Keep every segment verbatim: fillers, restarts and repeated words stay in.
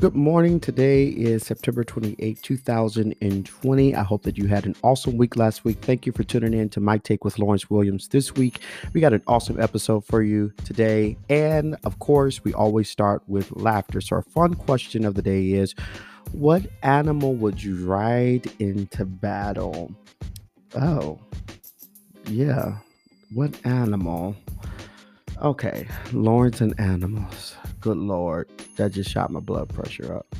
Good morning. Today is September twenty-eighth, two thousand twenty. I hope that you had an awesome week last week. Thank you for tuning in to Mike Take with Lawrence Williams this week. We got an awesome episode for you today. And of course, we always start with laughter. So our fun question of the day is, what animal would you ride into battle? Oh, yeah. What animal? Okay, Lawrence and animals. Good Lord, that just shot my blood pressure up.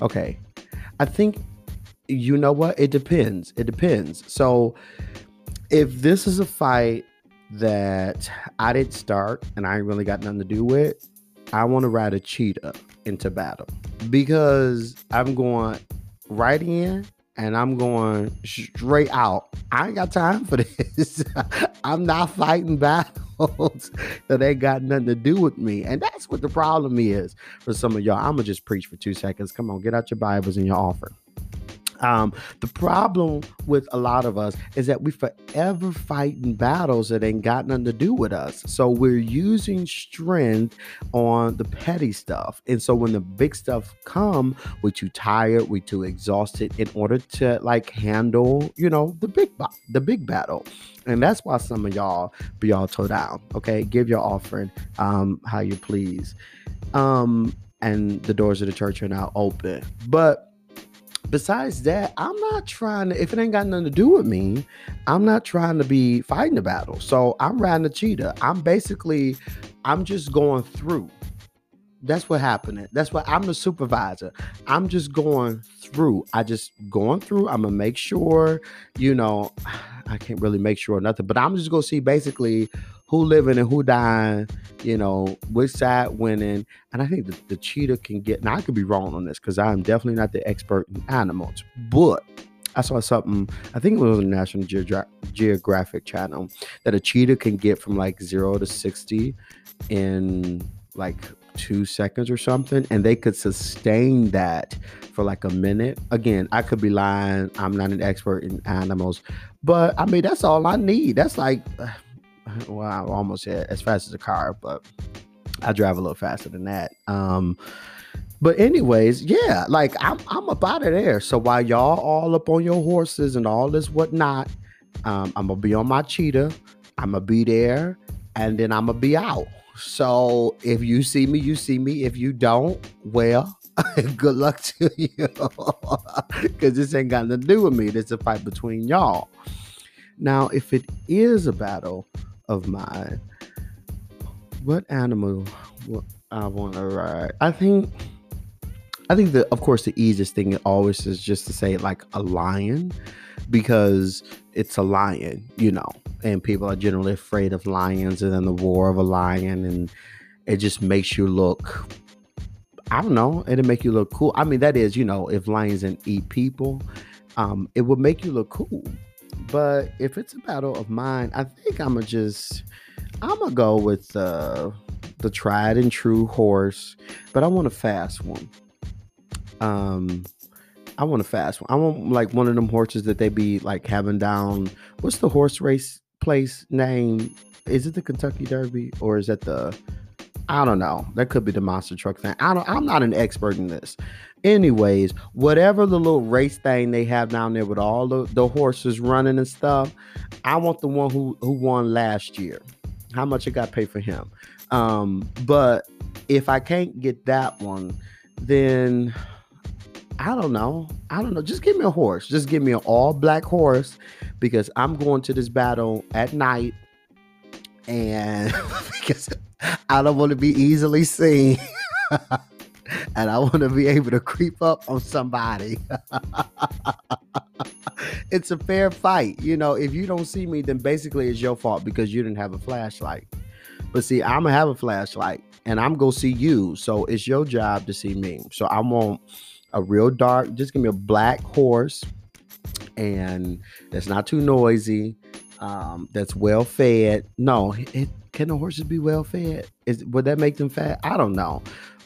Okay, I think, you know what? It depends. It depends. So if this is a fight that I didn't start and I ain't really got nothing to do with, I want to ride a cheetah into battle because I'm going right in and I'm going straight out. I ain't got time for this. I'm not fighting back. That ain't got nothing to do with me. And that's what the problem is for some of y'all. I'm going to just preach for two seconds. Come on, get out your Bibles and your offering. Um, the problem with a lot of us is that we forever fighting battles that ain't got nothing to do with us. So we're using strength on the petty stuff. And so when the big stuff come, we're too tired, we're too exhausted in order to like handle, you know, the big, the big battle. And that's why some of y'all be all tore down. Okay. Give your offering, um, how you please. Um, and the doors of the church are now open, but besides that, I'm not trying to, if it ain't got nothing to do with me, I'm not trying to be fighting the battle. So I'm riding a cheetah. I'm basically, I'm just going through. That's what happening. That's what I'm the supervisor. I'm just going through. I just going through. I'm going to make sure, you know, I can't really make sure nothing, but I'm just going to see basically who living and who dying, you know, which side winning. And I think the, the cheetah can get, and I could be wrong on this because I'm definitely not the expert in animals, but I saw something, I think it was on the National Ge- Geographic channel, that a cheetah can get from like zero to sixty in like two seconds or something, and they could sustain that for like a minute. Again, I could be lying. I'm not an expert in animals, but I mean, that's all I need. That's like, well, I almost said as fast as a car, but I drive a little faster than that. Um, but anyways, yeah, like I'm, I'm up out of there. So while y'all all up on your horses and all this whatnot, um, I'm gonna be on my cheetah. I'm gonna be there, and then I'm gonna be out. So if you see me, you see me. If you don't, well, good luck to you because this ain't got nothing to do with me. This is a fight between y'all. Now, if it is a battle of mine, what animal would I want to ride? I think, I think that, of course, the easiest thing always is just to say like a lion because it's a lion, you know, and people are generally afraid of lions and then the roar of a lion, and it just makes you look, I don't know, it'll make you look cool. I mean, that is, you know, if lions didn't eat people, um, it would make you look cool. But if it's a battle of mine, I think I'm going to just, I'm going to go with uh, the tried and true horse, but I want a fast one. Um, I want a fast one. I want like one of them horses that they be like having down. What's the horse race place name? Is it the Kentucky Derby or is that the, I don't know. That could be the monster truck thing. I don't, I'm not an expert in this. Anyways, whatever the little race thing they have down there with all the, the horses running and stuff, I want the one who, who won last year. How much it got paid for him. Um, but if I can't get that one, then I don't know. I don't know. Just give me a horse. Just give me an all black horse because I'm going to this battle at night and because I don't want to be easily seen and I want to be able to creep up on somebody. It's a fair fight. You know, if you don't see me, then basically it's your fault because you didn't have a flashlight. But see, I'm going to have a flashlight and I'm going to see you. So it's your job to see me. So I won't. A real dark, just give me a black horse and that's not too noisy, um, that's well fed. No, it, can the horses be well fed? Is, would that make them fat? I don't know.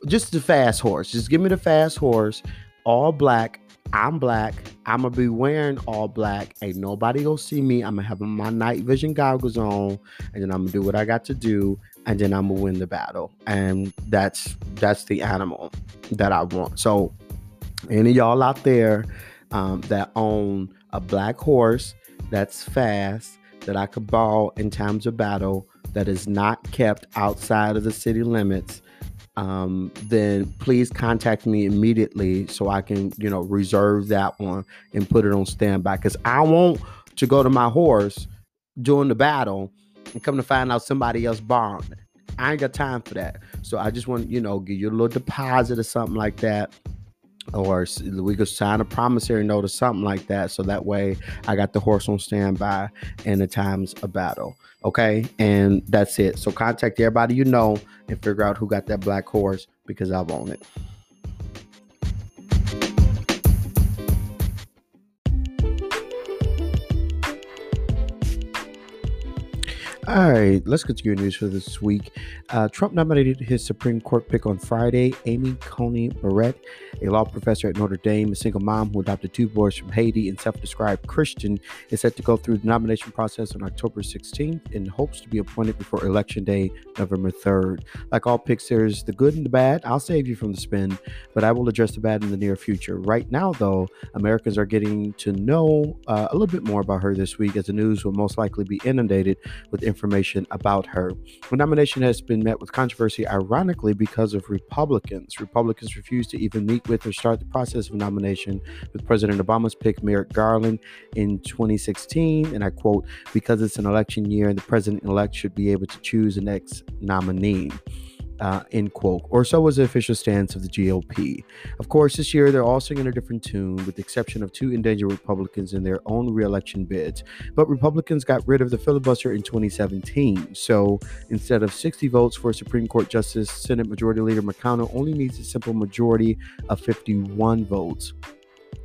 Just the fast horse. Just give me the fast horse, all black, I'm black. I'm going to be wearing all black. Ain't nobody going to see me. I'm going to have my night vision goggles on, and then I'm going to do what I got to do, and then I'm going to win the battle. And that's that's the animal that I want. So any of y'all out there um, that own a black horse that's fast, that I could borrow in times of battle, that is not kept outside of the city limits, um, then please contact me immediately so I can, you know, reserve that one and put it on standby. Because I want to go to my horse during the battle and come to find out somebody else borrowed it. I ain't got time for that. So I just want, you know, give you a little deposit or something like that. Or we could sign a promissory note or something like that. So that way I got the horse on standby in the times of battle. Okay. And that's it. So contact everybody you know and figure out who got that black horse, because I want it. All right, let's get to your news for this week. Uh, Trump nominated his Supreme Court pick on Friday, Amy Coney Barrett, a law professor at Notre Dame, a single mom who adopted two boys from Haiti and self-described Christian, is set to go through the nomination process on October sixteenth in hopes to be appointed before Election Day, November third. Like all picks, there's the good and the bad. I'll save you from the spin, but I will address the bad in the near future. Right now, though, Americans are getting to know uh, a little bit more about her this week, as the news will most likely be inundated with information. information about her. The nomination has been met with controversy, ironically, because of Republicans. Republicans refused to even meet with or start the process of nomination with President Obama's pick, Merrick Garland, in twenty sixteen. And I quote, "Because it's an election year and the president-elect should be able to choose the next nominee." Uh, end quote. Or so was the official stance of the G O P. Of course, this year they're all singing a different tune, with the exception of two endangered Republicans in their own re-election bids. But Republicans got rid of the filibuster in twenty seventeen. So instead of sixty votes for a Supreme Court justice, Senate Majority Leader McConnell only needs a simple majority of fifty-one votes.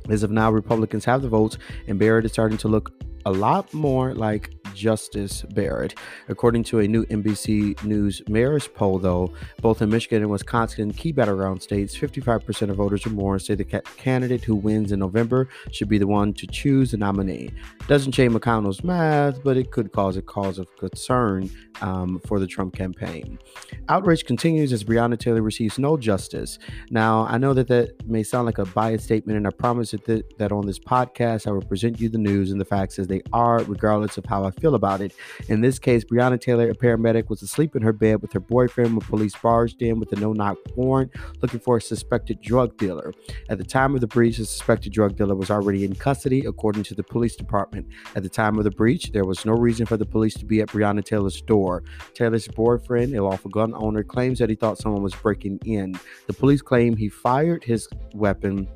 As of now, Republicans have the votes, and Barrett is starting to look a lot more like Justice Barrett. According to a new N B C News Marist poll, though, both in Michigan and Wisconsin, key battleground states, fifty-five percent of voters or more say the ca- candidate who wins in November should be the one to choose the nominee. Doesn't change McConnell's math, but it could cause a cause of concern um, for the Trump campaign. Outrage continues as Breonna Taylor receives no justice. Now, I know that that may sound like a biased statement, and I promise that, th- that on this podcast, I will present you the news and the facts as they are, regardless of how I feel about it. In this case, Breonna Taylor, a paramedic, was asleep in her bed with her boyfriend when police barged in with a no-knock warrant looking for a suspected drug dealer. At the time of the breach, the suspected drug dealer was already in custody, according to the police department. At the time of the breach, there was no reason for the police to be at Breonna Taylor's door. Taylor's boyfriend, a lawful gun owner, claims that he thought someone was breaking in. The police claim he fired his weapon,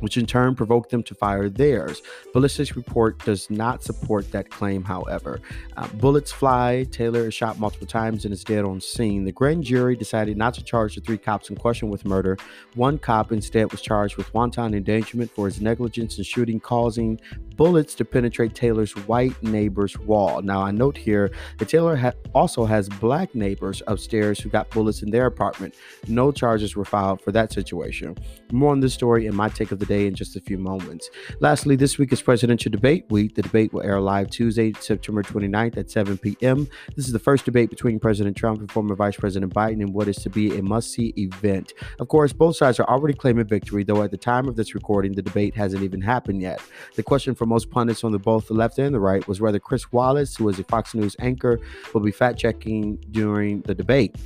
which in turn provoked them to fire theirs. Ballistics report does not support that claim, however. Uh, bullets fly, Taylor is shot multiple times and is dead on scene. The grand jury decided not to charge the three cops in question with murder. One cop instead was charged with wanton endangerment for his negligence in shooting, causing bullets to penetrate Taylor's white neighbor's wall. Now, I note here that Taylor ha- also has black neighbors upstairs who got bullets in their apartment. No charges were filed for that situation. More on this story and my take of the day in just a few moments. Lastly, this week is Presidential Debate Week. The debate will air live Tuesday, September twenty-ninth at seven p.m. This is the first debate between President Trump and former Vice President Biden in what is to be a must-see event. Of course, both sides are already claiming victory, though at the time of this recording, the debate hasn't even happened yet. The question for most pundits on the both the left and the right was whether Chris Wallace, who is a Fox News anchor, will be fact-checking during the debate.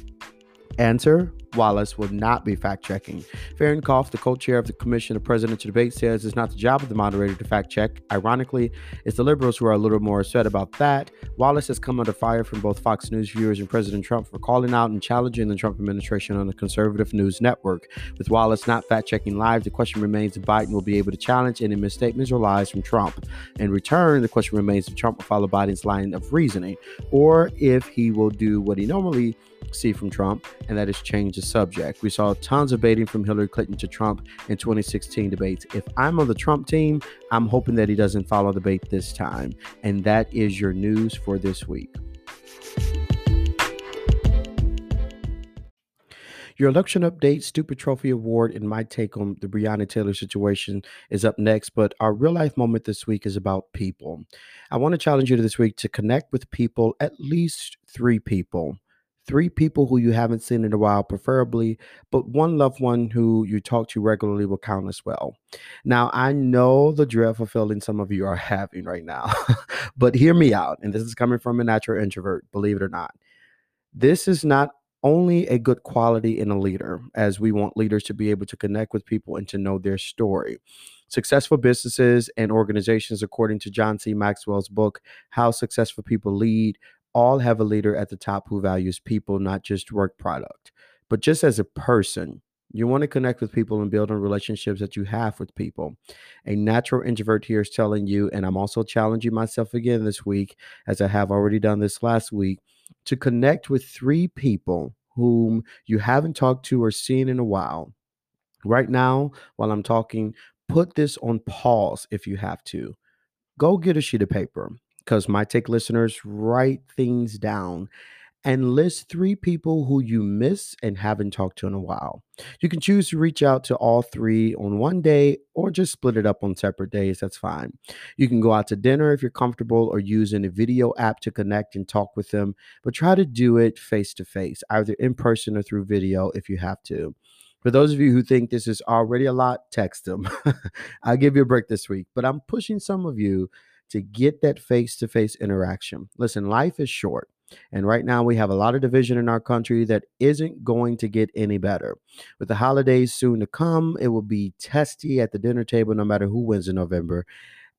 Answer: Wallace will not be fact-checking. Ferenkopf, the co-chair of the Commission of Presidential Debates, says it's not the job of the moderator to fact-check. Ironically, it's the liberals who are a little more upset about that. Wallace has come under fire from both Fox News viewers and President Trump for calling out and challenging the Trump administration on the conservative news network. With Wallace not fact-checking live, the question remains if Biden will be able to challenge any misstatements or lies from Trump. In return, the question remains if Trump will follow Biden's line of reasoning, or if he will do what he normally see from Trump, and that is change the subject. We saw tons of baiting from Hillary Clinton to Trump in twenty sixteen debates. If I'm on the Trump team, I'm hoping that he doesn't follow the bait this time. And that is your news for this week. Your election update, Stupid Trophy Award, and my take on the Breonna Taylor situation is up next. But our real life moment this week is about people. I want to challenge you this week to connect with people, at least three people. Three people who you haven't seen in a while, preferably, but one loved one who you talk to regularly will count as well. Now, I know the dreadful feeling some of you are having right now, but hear me out. And this is coming from a natural introvert, believe it or not. This is not only a good quality in a leader, as we want leaders to be able to connect with people and to know their story. Successful businesses and organizations, according to John C. Maxwell's book, How Successful People Lead, all have a leader at the top who values people, not just work product, but just as a person. You want to connect with people and build on relationships that you have with people. A natural introvert here is telling you, and I'm also challenging myself again this week, as I have already done this last week, to connect with three people whom you haven't talked to or seen in a while. Right now, while I'm talking, put this on pause if you have to. Go get a sheet of paper, because my take listeners, write things down and list three people who you miss and haven't talked to in a while. You can choose to reach out to all three on one day or just split it up on separate days. That's fine. You can go out to dinner if you're comfortable or using a video app to connect and talk with them, but try to do it face to face, either in person or through video if you have to. For those of you who think this is already a lot, text them. I'll give you a break this week, but I'm pushing some of you to get that face-to-face interaction. Listen, life is short. And right now we have a lot of division in our country that isn't going to get any better. With the holidays soon to come, it will be testy at the dinner table no matter who wins in November.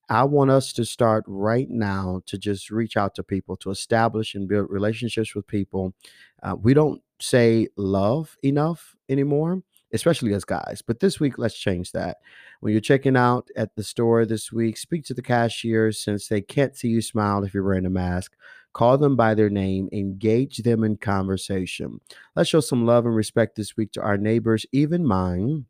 I want us to start right now to just reach out to people, to establish and build relationships with people. Uh, we don't say love enough anymore, especially as guys. But this week, let's change that. When you're checking out at the store this week, speak to the cashier since they can't see you smile if you're wearing a mask. Call them by their name, engage them in conversation. Let's show some love and respect this week to our neighbors, even mine,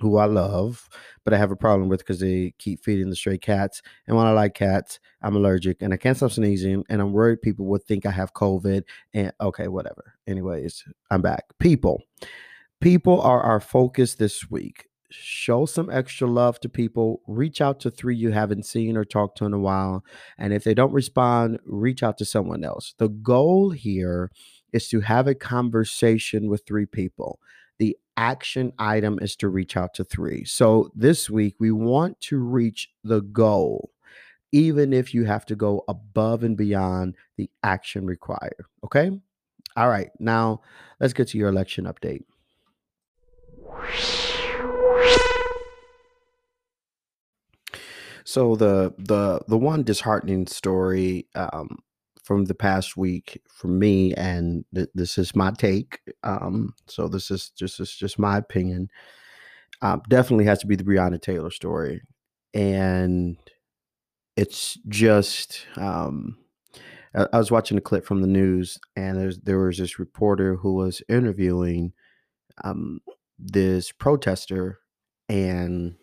who I love, but I have a problem with because they keep feeding the stray cats. And when I like cats, I'm allergic and I can't stop sneezing. And I'm worried people would think I have COVID. And okay, whatever. Anyways, I'm back. People. People are our focus this week. Show some extra love to people. Reach out to three you haven't seen or talked to in a while. And if they don't respond, reach out to someone else. The goal here is to have a conversation with three people. The action item is to reach out to three. So this week, we want to reach the goal, even if you have to go above and beyond the action required. Okay? All right. Now, let's get to your election update. So the the the one disheartening story um, from the past week for me, and th- this is my take. Um, so this is just this is just my opinion. Uh, definitely has to be the Breonna Taylor story, and it's just. Um, I, I was watching a clip from the news, and there's, there was this reporter who was interviewing. Um, this protester, and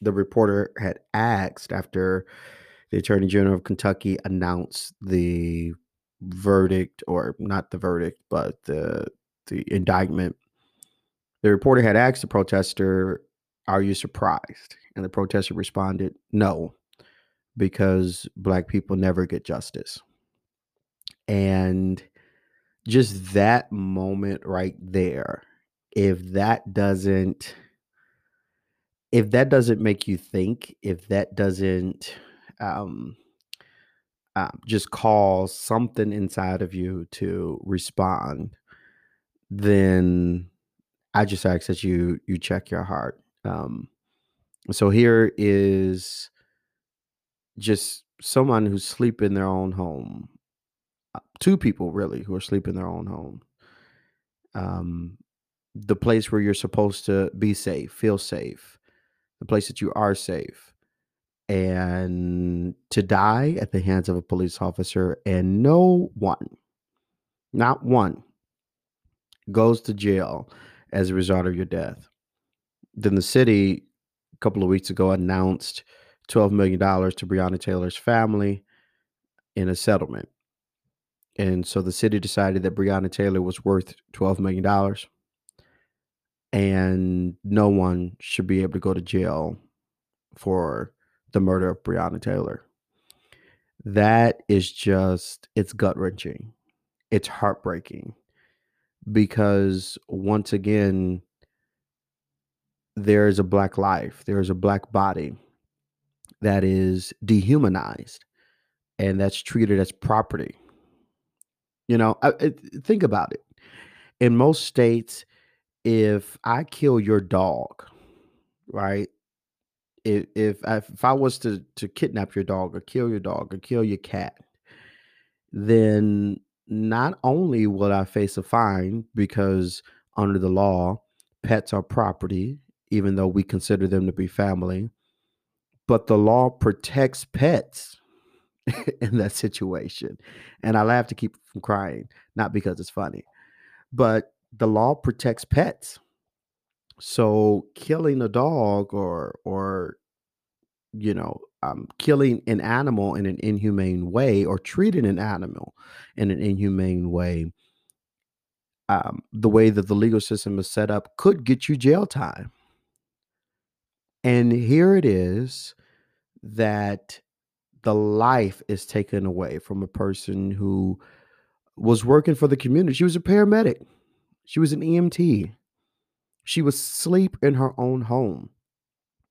the reporter had asked after the Attorney General of Kentucky announced the verdict, or not the verdict, but the the indictment. The reporter had asked the protester, "Are you surprised?" And the protester responded, "No, because Black people never get justice." And just that moment right there, If that doesn't, if that doesn't make you think, if that doesn't um, uh, just cause something inside of you to respond, then I just ask that you you check your heart. Um, so here is just someone who's sleeping in their own home. Two people really who are sleeping in their own home. Um. The place where you're supposed to be safe, feel safe, the place that you are safe, and to die at the hands of a police officer, and no one, not one, goes to jail as a result of your death. Then the city, a couple of weeks ago, announced twelve million dollars to Breonna Taylor's family in a settlement. And so the city decided that Breonna Taylor was worth twelve million dollars. and no one should be able to go to jail for the murder of Breonna Taylor. That is just, it's gut-wrenching. It's heartbreaking because once again, there is a black life. There is a black body that is dehumanized and that's treated as property. You know, I, I, think about it. In most states, if I kill your dog, right? If if I, if I was to, to kidnap your dog or kill your dog or kill your cat, then not only will I face a fine because under the law, pets are property, even though we consider them to be family, but the law protects pets in that situation. And I laugh to keep from crying, not because it's funny, but the law protects pets. So killing a dog or, or you know, um, killing an animal in an inhumane way or treating an animal in an inhumane way, um, the way that the legal system is set up could get you jail time. And here it is that the life is taken away from a person who was working for the community. She was a paramedic. She was an E M T. She was asleep in her own home.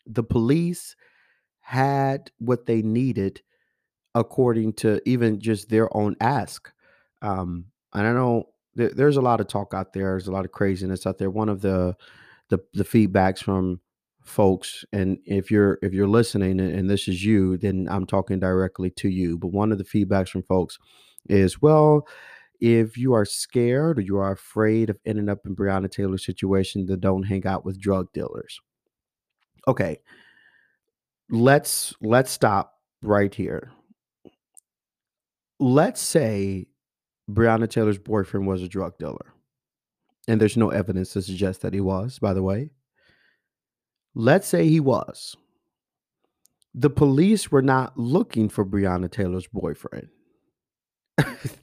The police had what they needed according to even just their own ask. Um, and I know th- there's a lot of talk out there. There's a lot of craziness out there. One of the the, the feedbacks from folks, and if you're if you're listening and, and this is you, then I'm talking directly to you. But one of the feedbacks from folks is, well, if you are scared or you are afraid of ending up in Breonna Taylor's situation, then don't hang out with drug dealers. Okay, let's let's stop right here. Let's say Breonna Taylor's boyfriend was a drug dealer, and there's no evidence to suggest that he was, by the way. Let's say he was. The police were not looking for Breonna Taylor's boyfriend.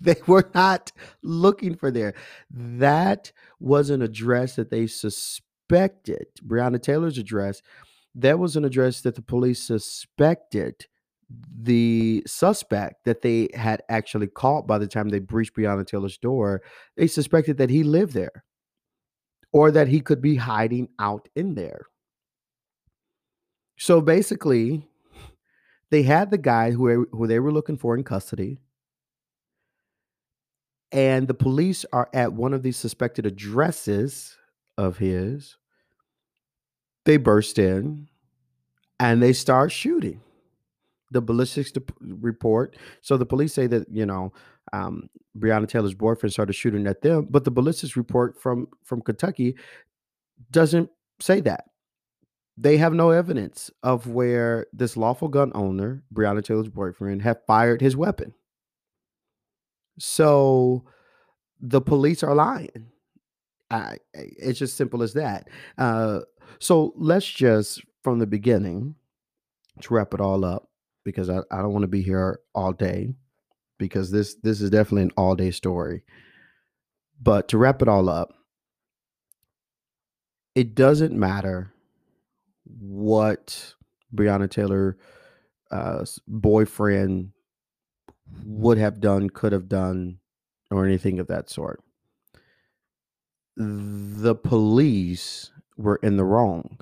They were not looking for there. That wasn't a dress that they suspected. Breonna Taylor's address, that was an address that the police suspected the suspect that they had actually caught by the time they breached Breonna Taylor's door. They suspected that he lived there or that he could be hiding out in there. So basically, they had the guy who, who they were looking for in custody. And the police are at one of these suspected addresses of his. They burst in and they start shooting. The ballistics de- report. So the police say that, you know, um, Breonna Taylor's boyfriend started shooting at them. But the ballistics report from, from Kentucky doesn't say that. They have no evidence of where this lawful gun owner, Breonna Taylor's boyfriend, had fired his weapon. So the police are lying. I, it's just simple as that. Uh, so let's just, from the beginning, to wrap it all up, because I, I don't want to be here all day, because this, this is definitely an all-day story. But to wrap it all up, it doesn't matter what Breonna Taylor's boyfriend would have done, could have done, or anything of that sort. The police were in the wrong.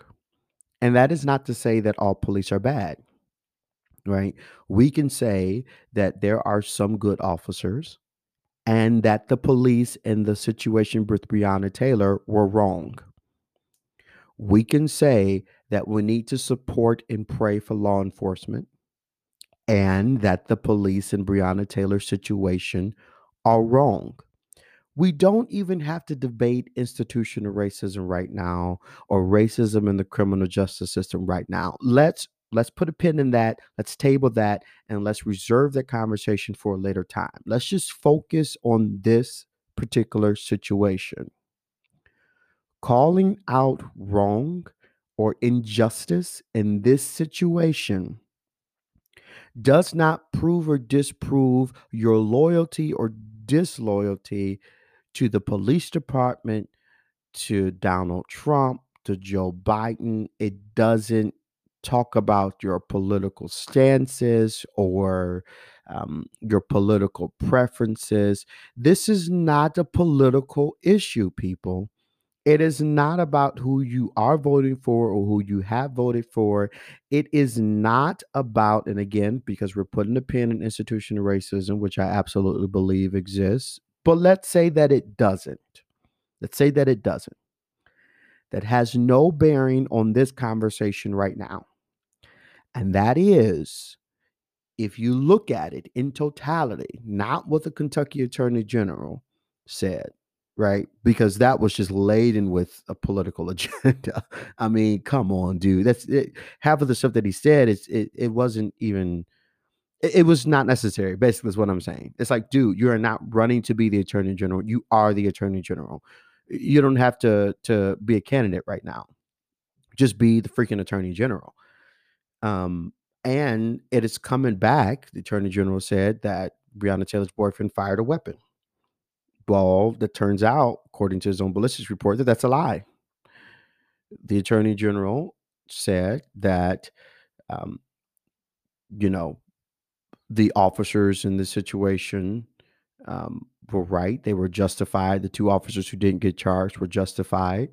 And that is not to say that all police are bad, right? We can say that there are some good officers and that the police in the situation with Breonna Taylor were wrong. We can say that we need to support and pray for law enforcement, and that the police in Breonna Taylor's situation are wrong. We don't even have to debate institutional racism right now or racism in the criminal justice system right now. Let's let's put a pin in that. Let's table that, and let's reserve that conversation for a later time. Let's just focus on this particular situation. Calling out wrong or injustice in this situation does not prove or disprove your loyalty or disloyalty to the police department, to Donald Trump to Joe Biden. It doesn't talk about your political stances or um, your political preferences. This is not a political issue, people. It is not about who you are voting for or who you have voted for. It is not about, and again, because we're putting a pin in institutional racism, which I absolutely believe exists, but let's say that it doesn't. Let's say that it doesn't. That has no bearing on this conversation right now. And that is, if you look at it in totality, not what the Kentucky Attorney General said, right? Because that was just laden with a political agenda. I mean, come on, dude. That's it. Half of the stuff that he said is it, it wasn't even, it, it was not necessary. Basically, is what I'm saying. It's like, dude, you are not running to be the Attorney General. You are the Attorney General. You don't have to to be a candidate right now. Just be the freaking Attorney General. Um, and it is coming back. The Attorney General said that Breonna Taylor's boyfriend fired a weapon. Well, that turns out, according to his own ballistics report, that that's a lie. The Attorney General said that, um, you know, the officers in this situation um, were right. They were justified. The two officers who didn't get charged were justified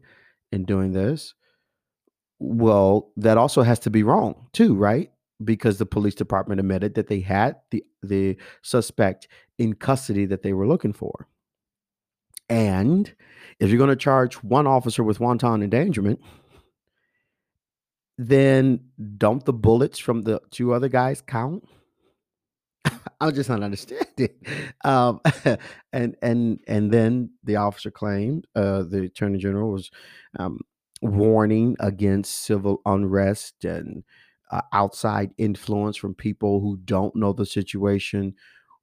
in doing this. Well, that also has to be wrong too, right? Because the police department admitted that they had the, the suspect in custody that they were looking for. And if you're going to charge one officer with wanton endangerment, then don't the bullets from the two other guys count? I'm just not understanding. Um, and and and then the officer claimed uh, the Attorney General was um, warning against civil unrest and uh, outside influence from people who don't know the situation,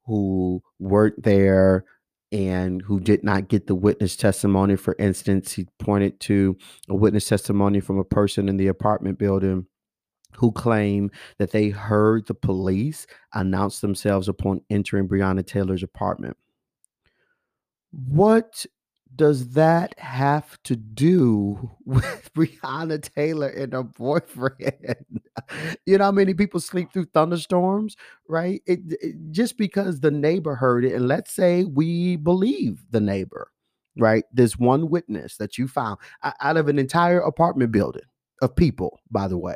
who weren't there, and who did not get the witness testimony. For instance, he pointed to a witness testimony from a person in the apartment building who claimed that they heard the police announce themselves upon entering Breonna Taylor's apartment. What does that have to do with Breonna Taylor and her boyfriend? You know how many people sleep through thunderstorms, right? It, it, just because the neighbor heard it, and let's say we believe the neighbor, right? There's one witness that you found out of an entire apartment building of people, by the way.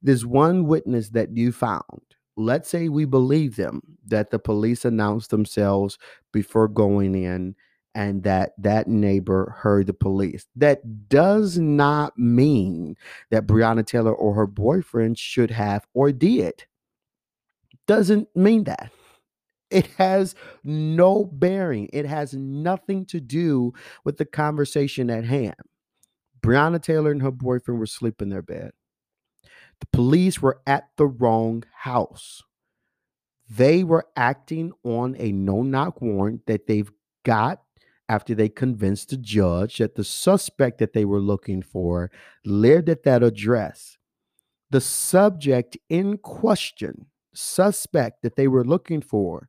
There's one witness that you found. Let's say we believe them, that the police announced themselves before going in, and that that neighbor heard the police. That does not mean that Breonna Taylor or her boyfriend should have or did. Doesn't mean that. It has no bearing. It has nothing to do with the conversation at hand. Breonna Taylor and her boyfriend were sleeping in their bed. The police were at the wrong house. They were acting on a no-knock warrant that they've got after they convinced the judge that the suspect that they were looking for lived at that address. The subject in question, suspect that they were looking for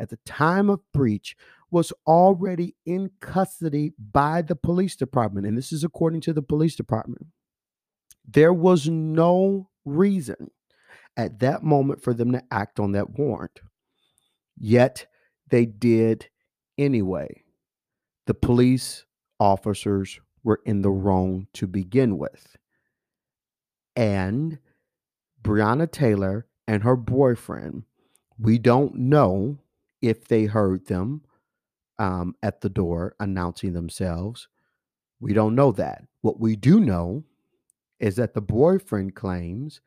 at the time of breach, was already in custody by the police department. And this is according to the police department. There was no reason at that moment for them to act on that warrant. Yet they did anyway. The police officers were in the wrong to begin with. And Breonna Taylor and her boyfriend, we don't know if they heard them um, at the door announcing themselves. We don't know that. What we do know is that the boyfriend claims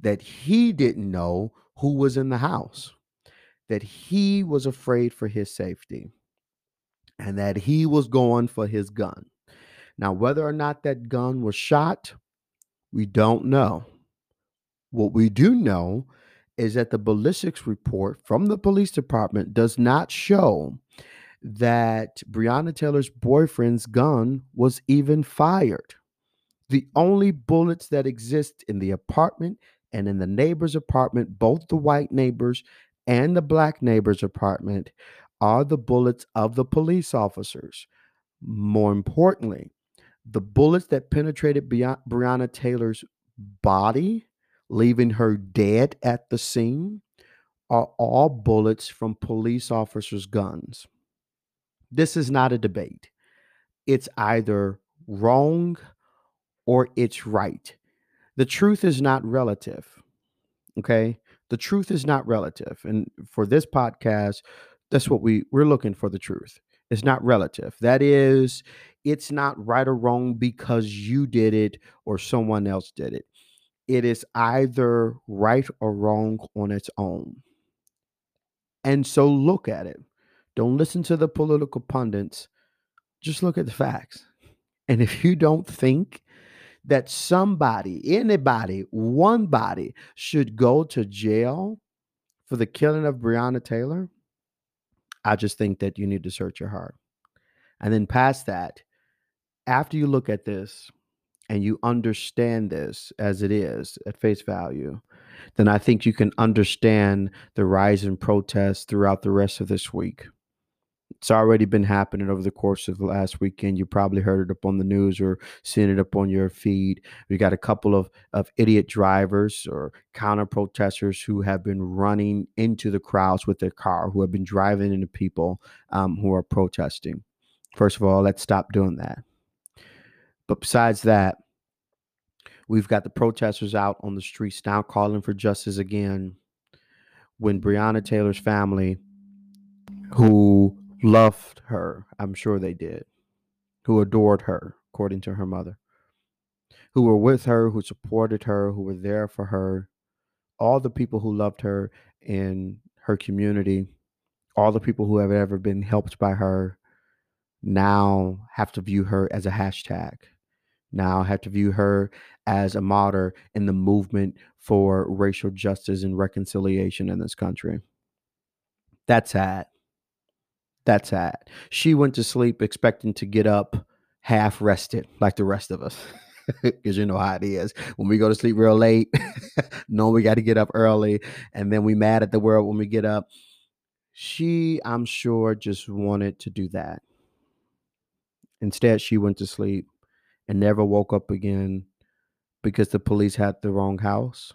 that he didn't know who was in the house, that he was afraid for his safety, and that he was going for his gun. Now, whether or not that gun was shot, we don't know. What we do know is that the ballistics report from the police department does not show that Breonna Taylor's boyfriend's gun was even fired. The only bullets that exist in the apartment and in the neighbor's apartment, both the white neighbor's and the black neighbor's apartment, are the bullets of the police officers. More importantly, the bullets that penetrated Breonna Taylor's body, leaving her dead at the scene, are all bullets from police officers' guns. This is not a debate. It's either wrong or it's right. The truth is not relative. Okay? The truth is not relative. And for this podcast, that's what we, we're looking for, the truth. It's not relative. That is, it's not right or wrong because you did it or someone else did it. It is either right or wrong on its own. And so look at it. Don't listen to the political pundits. Just look at the facts. And if you don't think that somebody, anybody, one body should go to jail for the killing of Breonna Taylor, I just think that you need to search your heart. And then past that, after you look at this and you understand this as it is at face value, then I think you can understand the rise in protests throughout the rest of this week. It's already been happening over the course of the last weekend. You probably heard it up on the news or seen it up on your feed. We got a couple of, of idiot drivers or counter-protesters who have been running into the crowds with their car, who have been driving into people um, who are protesting. First of all, let's stop doing that. But besides that, we've got the protesters out on the streets now calling for justice again when Breonna Taylor's family, who loved her, I'm sure they did, who adored her, according to her mother, who were with her, who supported her, who were there for her, all the people who loved her in her community, all the people who have ever been helped by her, now have to view her as a hashtag, now have to view her as a martyr in the movement for racial justice and reconciliation in this country. That's sad. That's sad. She went to sleep expecting to get up half rested like the rest of us. Because you know how it is. When we go to sleep real late, no, we got to get up early. And then we mad at the world when we get up. She, I'm sure, just wanted to do that. Instead, she went to sleep and never woke up again because the police had the wrong house.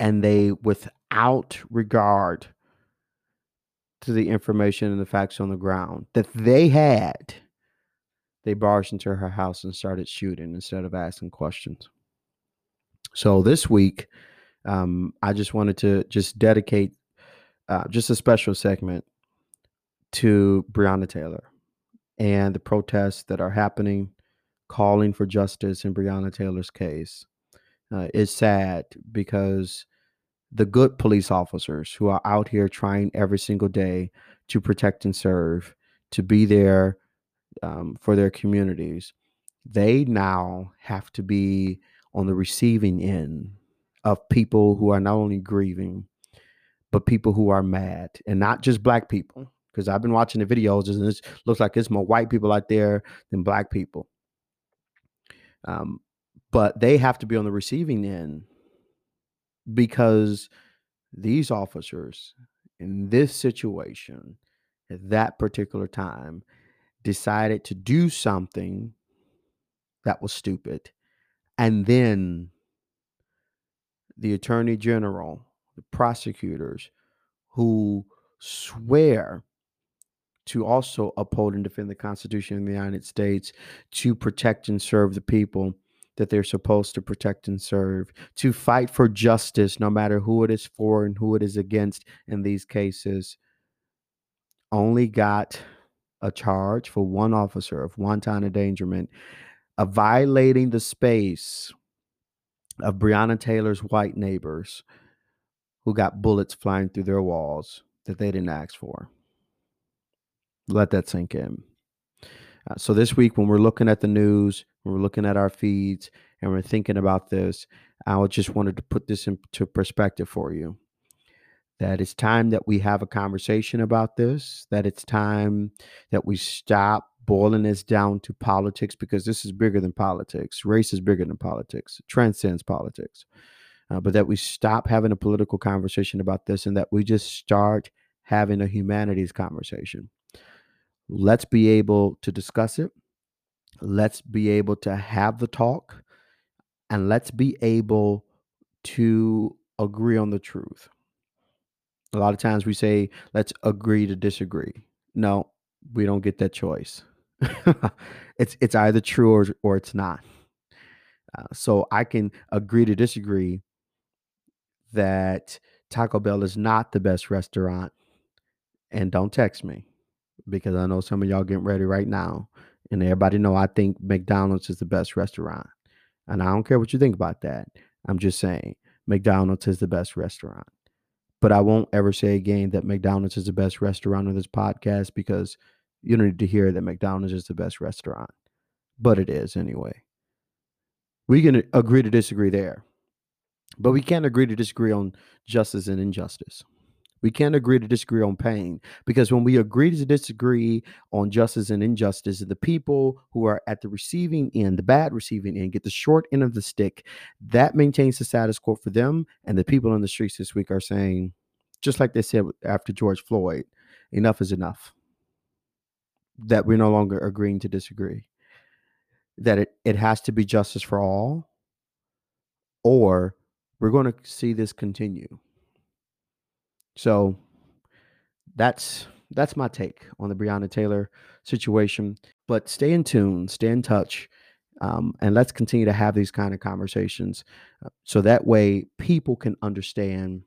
And they, without regard to the information and the facts on the ground that they had, they barged into her house and started shooting instead of asking questions. So this week, um, I just wanted to just dedicate uh, just a special segment to Breonna Taylor and the protests that are happening, calling for justice in Breonna Taylor's case. Uh, it's sad because the good police officers who are out here trying every single day to protect and serve, to be there um, for their communities, they now have to be on the receiving end of people who are not only grieving, but people who are mad, and not just black people. Because I've been watching the videos and it looks like it's more white people out there than black people. Um, but they have to be on the receiving end, because these officers in this situation at that particular time decided to do something that was stupid. And then the attorney general, the prosecutors who swear to also uphold and defend the Constitution of the United States, to protect and serve the people that they're supposed to protect and serve, to fight for justice, no matter who it is for and who it is against in these cases, only got a charge for one officer of wanton endangerment, of violating the space of Breonna Taylor's white neighbors who got bullets flying through their walls that they didn't ask for. Let that sink in. Uh, so this week, when we're looking at the news, we're looking at our feeds and we're thinking about this, I just wanted to put this into perspective for you, that it's time that we have a conversation about this, that it's time that we stop boiling this down to politics, because this is bigger than politics. Race is bigger than politics. It transcends politics. Uh, but that we stop having a political conversation about this and that we just start having a humanities conversation. Let's be able to discuss it. Let's be able to have the talk, and let's be able to agree on the truth. A lot of times we say, let's agree to disagree. No, we don't get that choice. it's it's either true or, or it's not. Uh, so I can agree to disagree that Taco Bell is not the best restaurant, and don't text me, because I know some of y'all getting ready right now, and everybody know I think McDonald's is the best restaurant. And I don't care what you think about that. I'm just saying McDonald's is the best restaurant. But I won't ever say again that McDonald's is the best restaurant on this podcast, because you don't need to hear that McDonald's is the best restaurant. But it is anyway. We can agree to disagree there. But we can't agree to disagree on justice and injustice. We can't agree to disagree on pain, because when we agree to disagree on justice and injustice, the people who are at the receiving end, the bad receiving end, get the short end of the stick. That maintains the status quo for them. And the people on the streets this week are saying, just like they said after George Floyd, enough is enough. That we're no longer agreeing to disagree. That it, it has to be justice for all, or we're going to see this continue. So that's that's my take on the Breonna Taylor situation. But stay in tune, stay in touch, um, and let's continue to have these kind of conversations, uh, so that way people can understand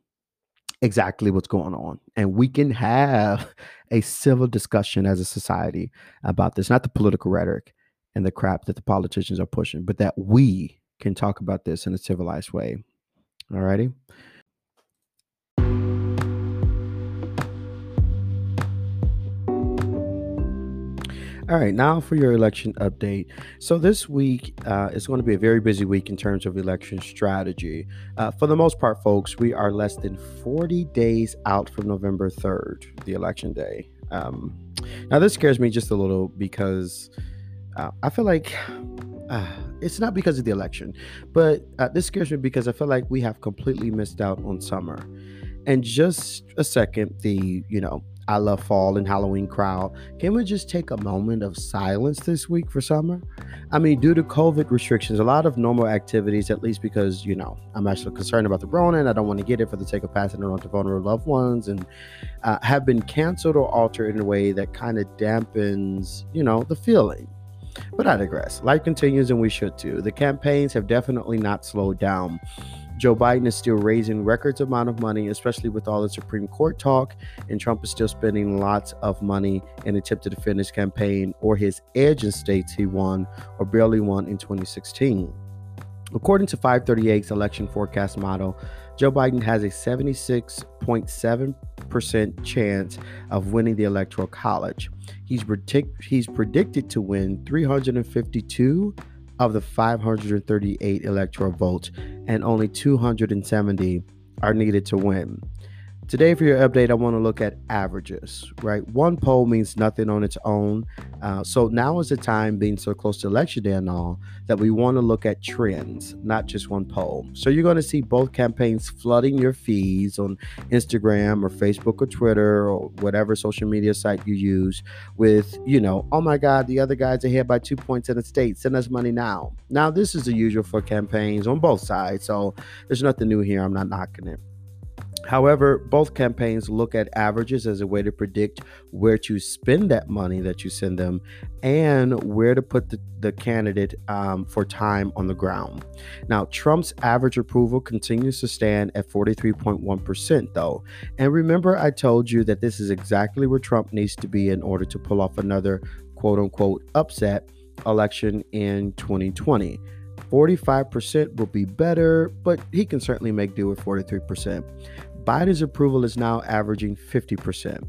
exactly what's going on, and we can have a civil discussion as a society about this, not the political rhetoric and the crap that the politicians are pushing, but that we can talk about this in a civilized way. All righty. All right, now for your election update. So this week uh, is going to be a very busy week in terms of election strategy. Uh, for the most part, folks, we are less than forty days out from November third, the election day. Um, now, this scares me just a little, because uh, I feel like... Uh, It's not because of the election, but uh, this scares me because I feel like we have completely missed out on summer. And just a second, the, you know, I love fall and Halloween crowd. Can we just take a moment of silence this week for summer? I mean, due to COVID restrictions, a lot of normal activities, at least because, you know, I'm actually concerned about the Rona and I don't want to get it for the sake of passing it on to vulnerable loved ones, and uh, have been canceled or altered in a way that kind of dampens, you know, the feeling. But I digress. Life continues, and we should too. The campaigns have definitely not slowed down. Joe Biden is still raising records amount of money, especially with all the Supreme Court talk, and Trump is still spending lots of money in an attempt to defend his campaign or his edge in states he won or barely won in twenty sixteen. According to five thirty-eight's election forecast model, Joe Biden has a seventy-six point seven percent chance of winning the Electoral College. He's, predict- he's predicted to win three hundred fifty-two of the five hundred thirty-eight electoral votes, and only two hundred seventy are needed to win. Today, for your update, I want to look at averages, right? One poll means nothing on its own. Uh, so now is the time, being so close to election day and all, that we want to look at trends, not just one poll. So you're going to see both campaigns flooding your feeds on Instagram or Facebook or Twitter or whatever social media site you use with, you know, oh my God, the other guy's ahead by two points in the state. Send us money now. Now, this is the usual for campaigns on both sides. So there's nothing new here. I'm not knocking it. However, both campaigns look at averages as a way to predict where to spend that money that you send them and where to put the, the candidate um, for time on the ground. Now, Trump's average approval continues to stand at forty-three point one percent, though. And remember, I told you that this is exactly where Trump needs to be in order to pull off another quote unquote upset election in twenty twenty. forty-five percent will be better, but he can certainly make do with forty-three percent. Biden's approval is now averaging fifty percent.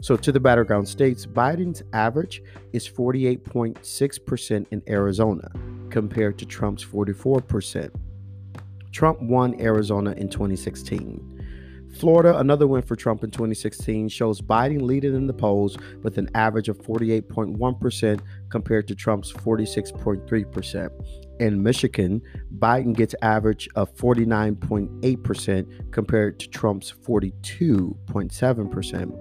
So to the battleground states, Biden's average is forty-eight point six percent in Arizona compared to Trump's forty-four percent. Trump won Arizona in twenty sixteen. Florida, another win for Trump in twenty sixteen, shows Biden leading in the polls with an average of forty-eight point one percent compared to Trump's forty-six point three percent. in Michigan, Biden gets average of forty-nine point eight percent compared to Trump's forty-two point seven percent.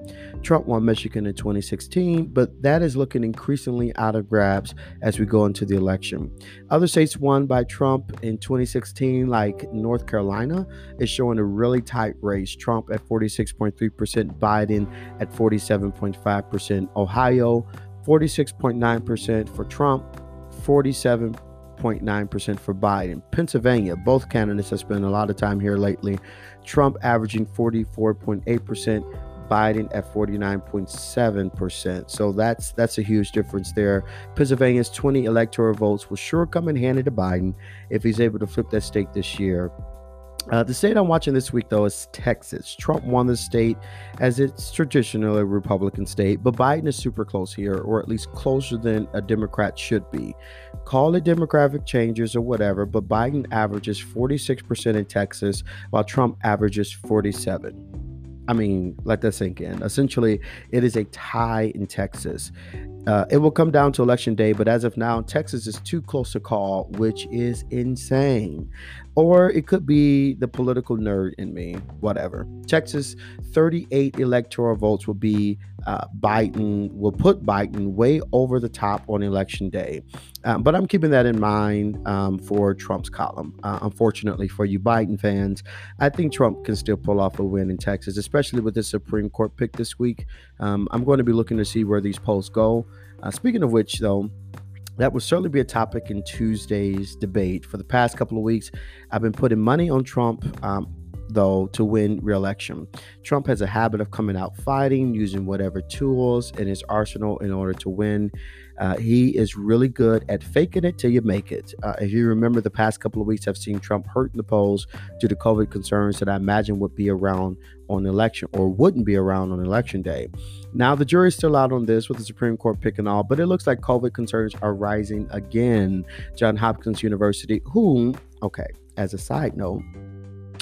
Trump won Michigan in twenty sixteen, but that is looking increasingly out of grabs as we go into the election. Other states won by Trump in twenty sixteen, like North Carolina, is showing a really tight race. Trump at forty-six point three percent, Biden at forty-seven point five percent. Ohio, forty-six point nine percent for Trump, forty-seven point nine percent for Biden. Pennsylvania, both candidates have spent a lot of time here lately. Trump averaging forty-four point eight percent, Biden at forty-nine point seven percent. So that's that's a huge difference there. Pennsylvania's twenty electoral votes will sure come in handy to Biden if he's able to flip that state this year. Uh, the state I'm watching this week, though, is Texas. Trump won the state as it's traditionally a Republican state, but Biden is super close here, or at least closer than a Democrat should be. Call it demographic changes or whatever, but Biden averages forty-six percent in Texas, while Trump averages forty-seven percent. I mean, let that sink in. Essentially, it is a tie in Texas. Uh, it will come down to election day, but as of now, Texas is too close to call, which is insane. Or it could be the political nerd in me, whatever. Texas, thirty-eight electoral votes will be uh, Biden, will put Biden way over the top on election day. Um, but I'm keeping that in mind um, for Trump's column. Uh, unfortunately for you Biden fans, I think Trump can still pull off a win in Texas, especially with the Supreme Court pick this week. Um, I'm going to be looking to see where these polls go. Uh, speaking of which, though, that will certainly be a topic in Tuesday's debate. For the past couple of weeks, I've been putting money on Trump, um, though, to win re-election. Trump has a habit of coming out fighting, using whatever tools in his arsenal in order to win. Uh, he is really good at faking it till you make it. Uh, if you remember the past couple of weeks, I've seen Trump hurt in the polls due to COVID concerns that I imagine would be around on election or wouldn't be around on election day. Now, the jury's still out on this with the Supreme Court pick and all, but it looks like COVID concerns are rising again. Johns Hopkins University, who, okay, as a side note,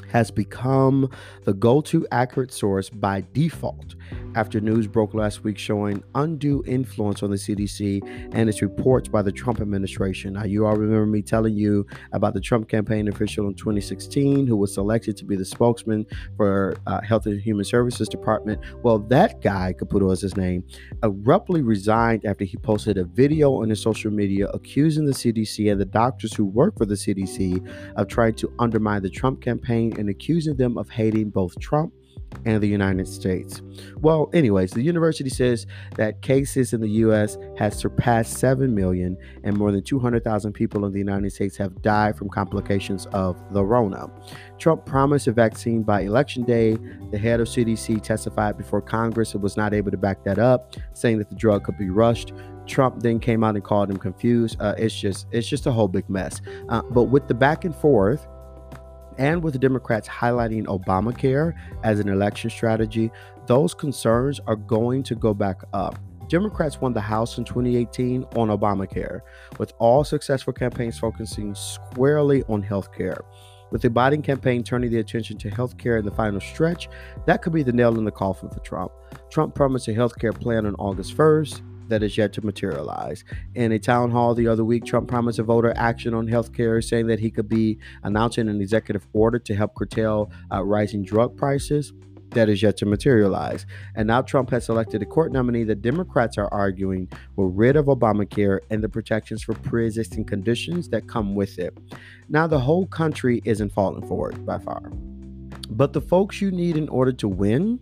has become the go-to accurate source by default after news broke last week showing undue influence on the C D C and its reports by the Trump administration. Now, you all remember me telling you about the Trump campaign official in twenty sixteen who was selected to be the spokesman for uh, Health and Human Services Department. Well, that guy, Caputo is his name, abruptly resigned after he posted a video on his social media accusing the C D C and the doctors who work for the C D C of trying to undermine the Trump campaign and accusing them of hating both Trump and the United States. Well, anyways, the university says that cases in the U S has surpassed seven million and more than two hundred thousand people in the United States have died from complications of the Rona. Trump promised a vaccine by election day. The head of C D C testified before Congress and was not able to back that up, saying that the drug could be rushed. Trump then came out and called him confused. Uh, it's just, it's just a whole big mess. Uh, but with the back and forth, and with the Democrats highlighting Obamacare as an election strategy, those concerns are going to go back up. Democrats won the House in twenty eighteen on Obamacare, with all successful campaigns focusing squarely on health care. With the Biden campaign turning their attention to health care in the final stretch, that could be the nail in the coffin for Trump. Trump promised a health care plan on August first. That is yet to materialize. In a town hall the other week, Trump promised a voter action on health care, saying that he could be announcing an executive order to help curtail uh, rising drug prices. That is yet to materialize. And now Trump has selected a court nominee that Democrats are arguing will rid of Obamacare and the protections for pre-existing conditions that come with it. Now the whole country isn't falling for it by far. But the folks you need in order to win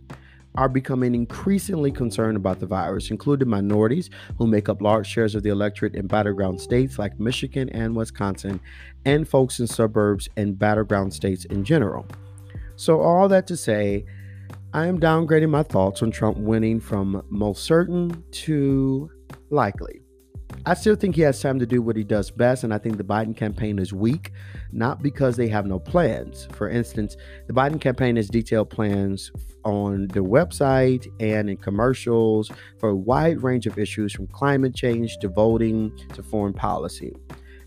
are becoming increasingly concerned about the virus, including minorities who make up large shares of the electorate in battleground states like Michigan and Wisconsin, and folks in suburbs and battleground states in general. So all that to say, I am downgrading my thoughts on Trump winning from most certain to likely. I still think he has time to do what he does best, and I think the Biden campaign is weak, not because they have no plans. For instance, the Biden campaign has detailed plans on their website and in commercials for a wide range of issues, from climate change to voting to foreign policy.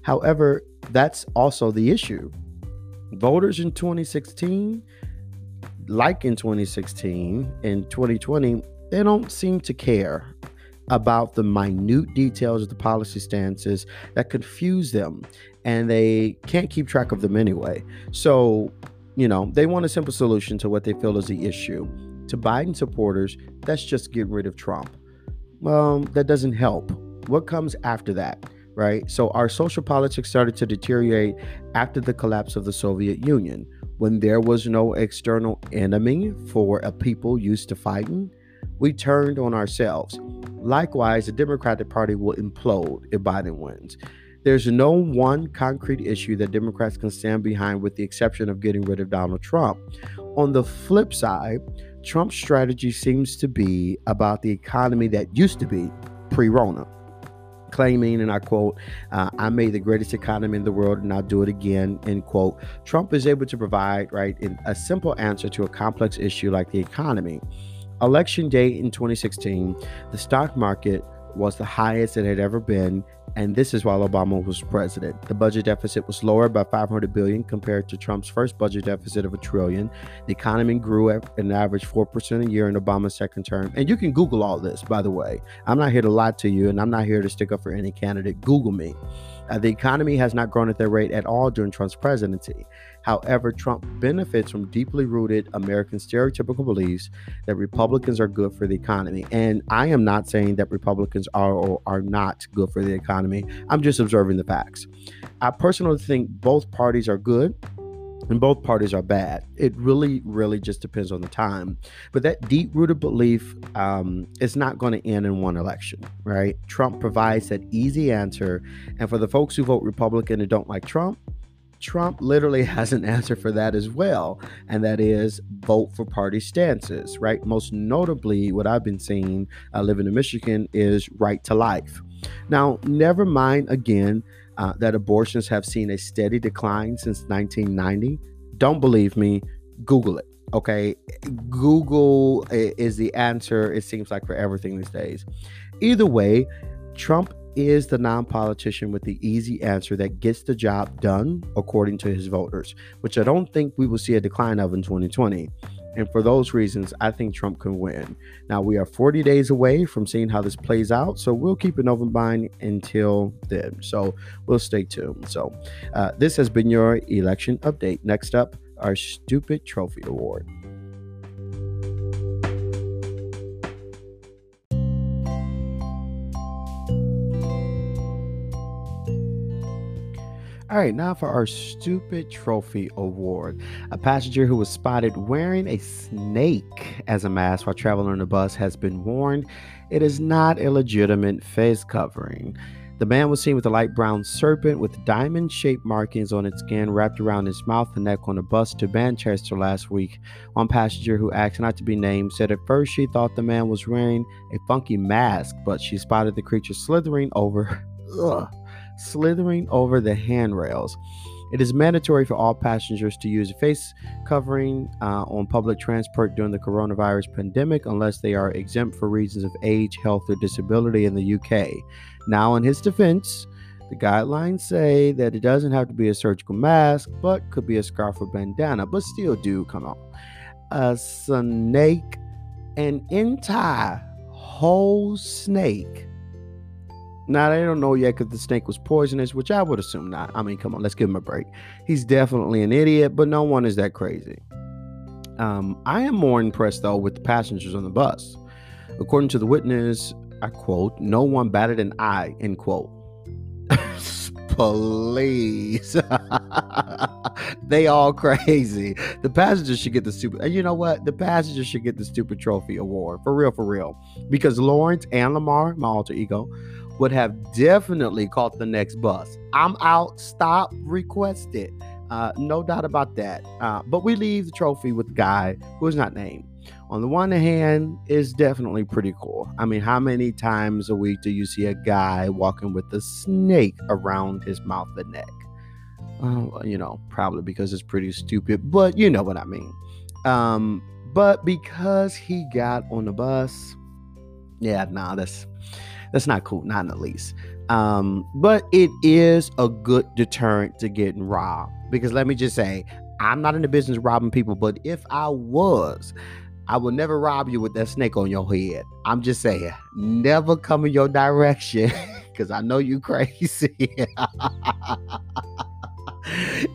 However, that's also the issue. Voters in twenty sixteen, like in twenty sixteen and twenty twenty, they don't seem to care. about the minute details of the policy stances that confuse them, and they can't keep track of them anyway. So, you know, they want a simple solution to what they feel is the issue. To Biden supporters, that's just get rid of Trump. Well, that doesn't help. What comes after that, right? So our social politics started to deteriorate after the collapse of the Soviet Union, when there was no external enemy for a people used to fighting. We turned on ourselves. Likewise, the Democratic Party will implode if Biden wins. There's no one concrete issue that Democrats can stand behind, with the exception of getting rid of Donald Trump. On the flip side, Trump's strategy seems to be about the economy that used to be pre-Rona, claiming, and I quote, uh, I made the greatest economy in the world and I'll do it again, end quote. Trump is able to provide, right, a simple answer to a complex issue like the economy. Election day in twenty sixteen, the stock market was the highest it had ever been, and this is while Obama was president. The budget deficit was lower by five hundred billion dollars compared to Trump's first budget deficit of a trillion. The economy grew at an average four percent a year in Obama's second term. And you can Google all this, by the way. I'm not here to lie to you, and I'm not here to stick up for any candidate. Google me. Uh, the economy has not grown at that rate at all during Trump's presidency. However, Trump benefits from deeply rooted American stereotypical beliefs that Republicans are good for the economy. And I am not saying that Republicans are or are not good for the economy. I'm just observing the facts. I personally think both parties are good and both parties are bad. It really, really just depends on the time. But that deep-rooted belief um, is not going to end in one election, right? Trump provides that easy answer. And for the folks who vote Republican and don't like Trump, Trump literally has an answer for that as well. And that is vote for party stances, right? Most notably, what I've been seeing uh, living in Michigan is right to life. Now, never mind, again, Uh, that abortions have seen a steady decline since nineteen ninety. Don't believe me? Google it. Okay, Google is the answer, it seems like, for everything these days. Either way, Trump is the non-politician with the easy answer that gets the job done according to his voters, which I don't think we will see a decline of in twenty twenty. And for those reasons, I think Trump can win. Now, we are forty days away from seeing how this plays out, so we'll keep an open mind until then. So we'll stay tuned. So uh, this has been your election update. Next up, our Stupid Trophy Award. All right, now for our Stupid Trophy Award. A passenger who was spotted wearing a snake as a mask while traveling on a bus has been warned it is not a legitimate face covering. The man was seen with a light brown serpent with diamond-shaped markings on its skin wrapped around his mouth and neck on a bus to Manchester last week. One passenger, who asked not to be named, said at first she thought the man was wearing a funky mask, but she spotted the creature slithering over... Ugh. slithering over the handrails. It is mandatory for all passengers to use a face covering uh, on public transport during the coronavirus pandemic unless they are exempt for reasons of age, health, or disability in the U K. Now, in his defense, the guidelines say that it doesn't have to be a surgical mask, but could be a scarf or bandana. But still, dude, come on. A snake, an entire whole snake. Now, they don't know yet because the snake was poisonous, which I would assume not. I mean, come on, let's give him a break. He's definitely an idiot, but no one is that crazy. Um, I am more impressed, though, with the passengers on the bus. According to the witness, I quote, no one batted an eye, end quote. Please. They all crazy. The passengers should get the stupid, you know what? The passengers should get the Stupid Trophy Award. For real, for real. Because Lawrence and Lamar, my alter ego, would have definitely caught the next bus. I'm out. Stop. Request it. Uh, no doubt about that. Uh, but we leave the trophy with the guy who is not named. On the one hand, it's definitely pretty cool. I mean, how many times a week do you see a guy walking with a snake around his mouth and neck? Uh, you know, probably because it's pretty stupid, but you know what I mean. Um, but because he got on the bus, yeah, nah, that's... That's not cool, not in the least. Um, but it is a good deterrent to getting robbed. Because let me just say, I'm not in the business of robbing people, but if I was, I will never rob you with that snake on your head. I'm just saying, never come in your direction because I know you crazy.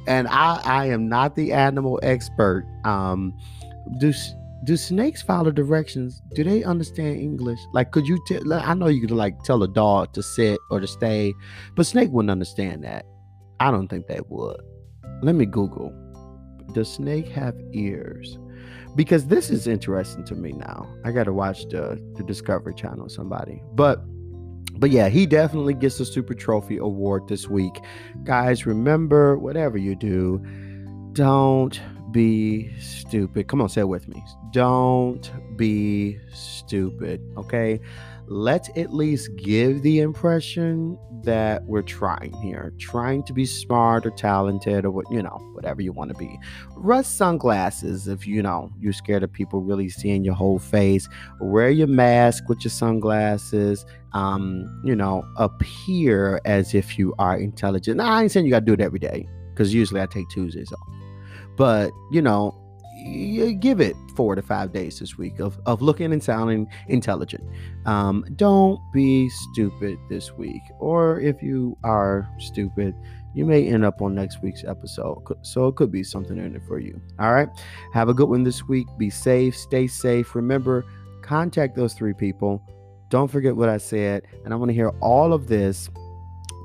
And I, I am not the animal expert. Um, do do snakes follow directions? Do they understand English? Like, could you tell? I know you could like tell a dog to sit or to stay, but snake wouldn't understand that. I don't think they would. Let me Google. Does snake have ears? Because this is interesting to me now. I got to watch the, the Discovery Channel, somebody. But but yeah, he definitely gets the Super Trophy Award this week. Guys, remember, whatever you do, don't be stupid. Come on, say it with me. Don't be stupid, okay? Let's at least give the impression that we're trying here, trying to be smart or talented or what, you know, whatever you want to be. Rust sunglasses if, you know, you're scared of people really seeing your whole face. Wear your mask with your sunglasses. Um, you know, appear as if you are intelligent. Now, I ain't saying you got to do it every day because usually I take Tuesdays off. But, you know, you give it four to five days this week of, of looking and sounding intelligent. Um, don't be stupid this week. Or if you are stupid, you may end up on next week's episode. So it could be something in it for you. All right. Have a good one this week. Be safe. Stay safe. Remember, contact those three people. Don't forget what I said. And I want to hear all of this,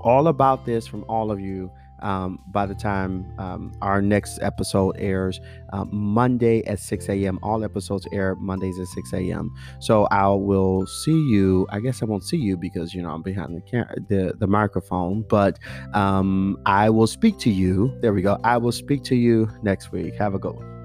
all about this from all of you. Um, by the time um, our next episode airs, uh, Monday at six a.m. All episodes air Mondays at six a.m. So I will see you. I guess I won't see you because, you know, I'm behind the camera, the, the microphone. But um, I will speak to you. There we go. I will speak to you next week. Have a good one.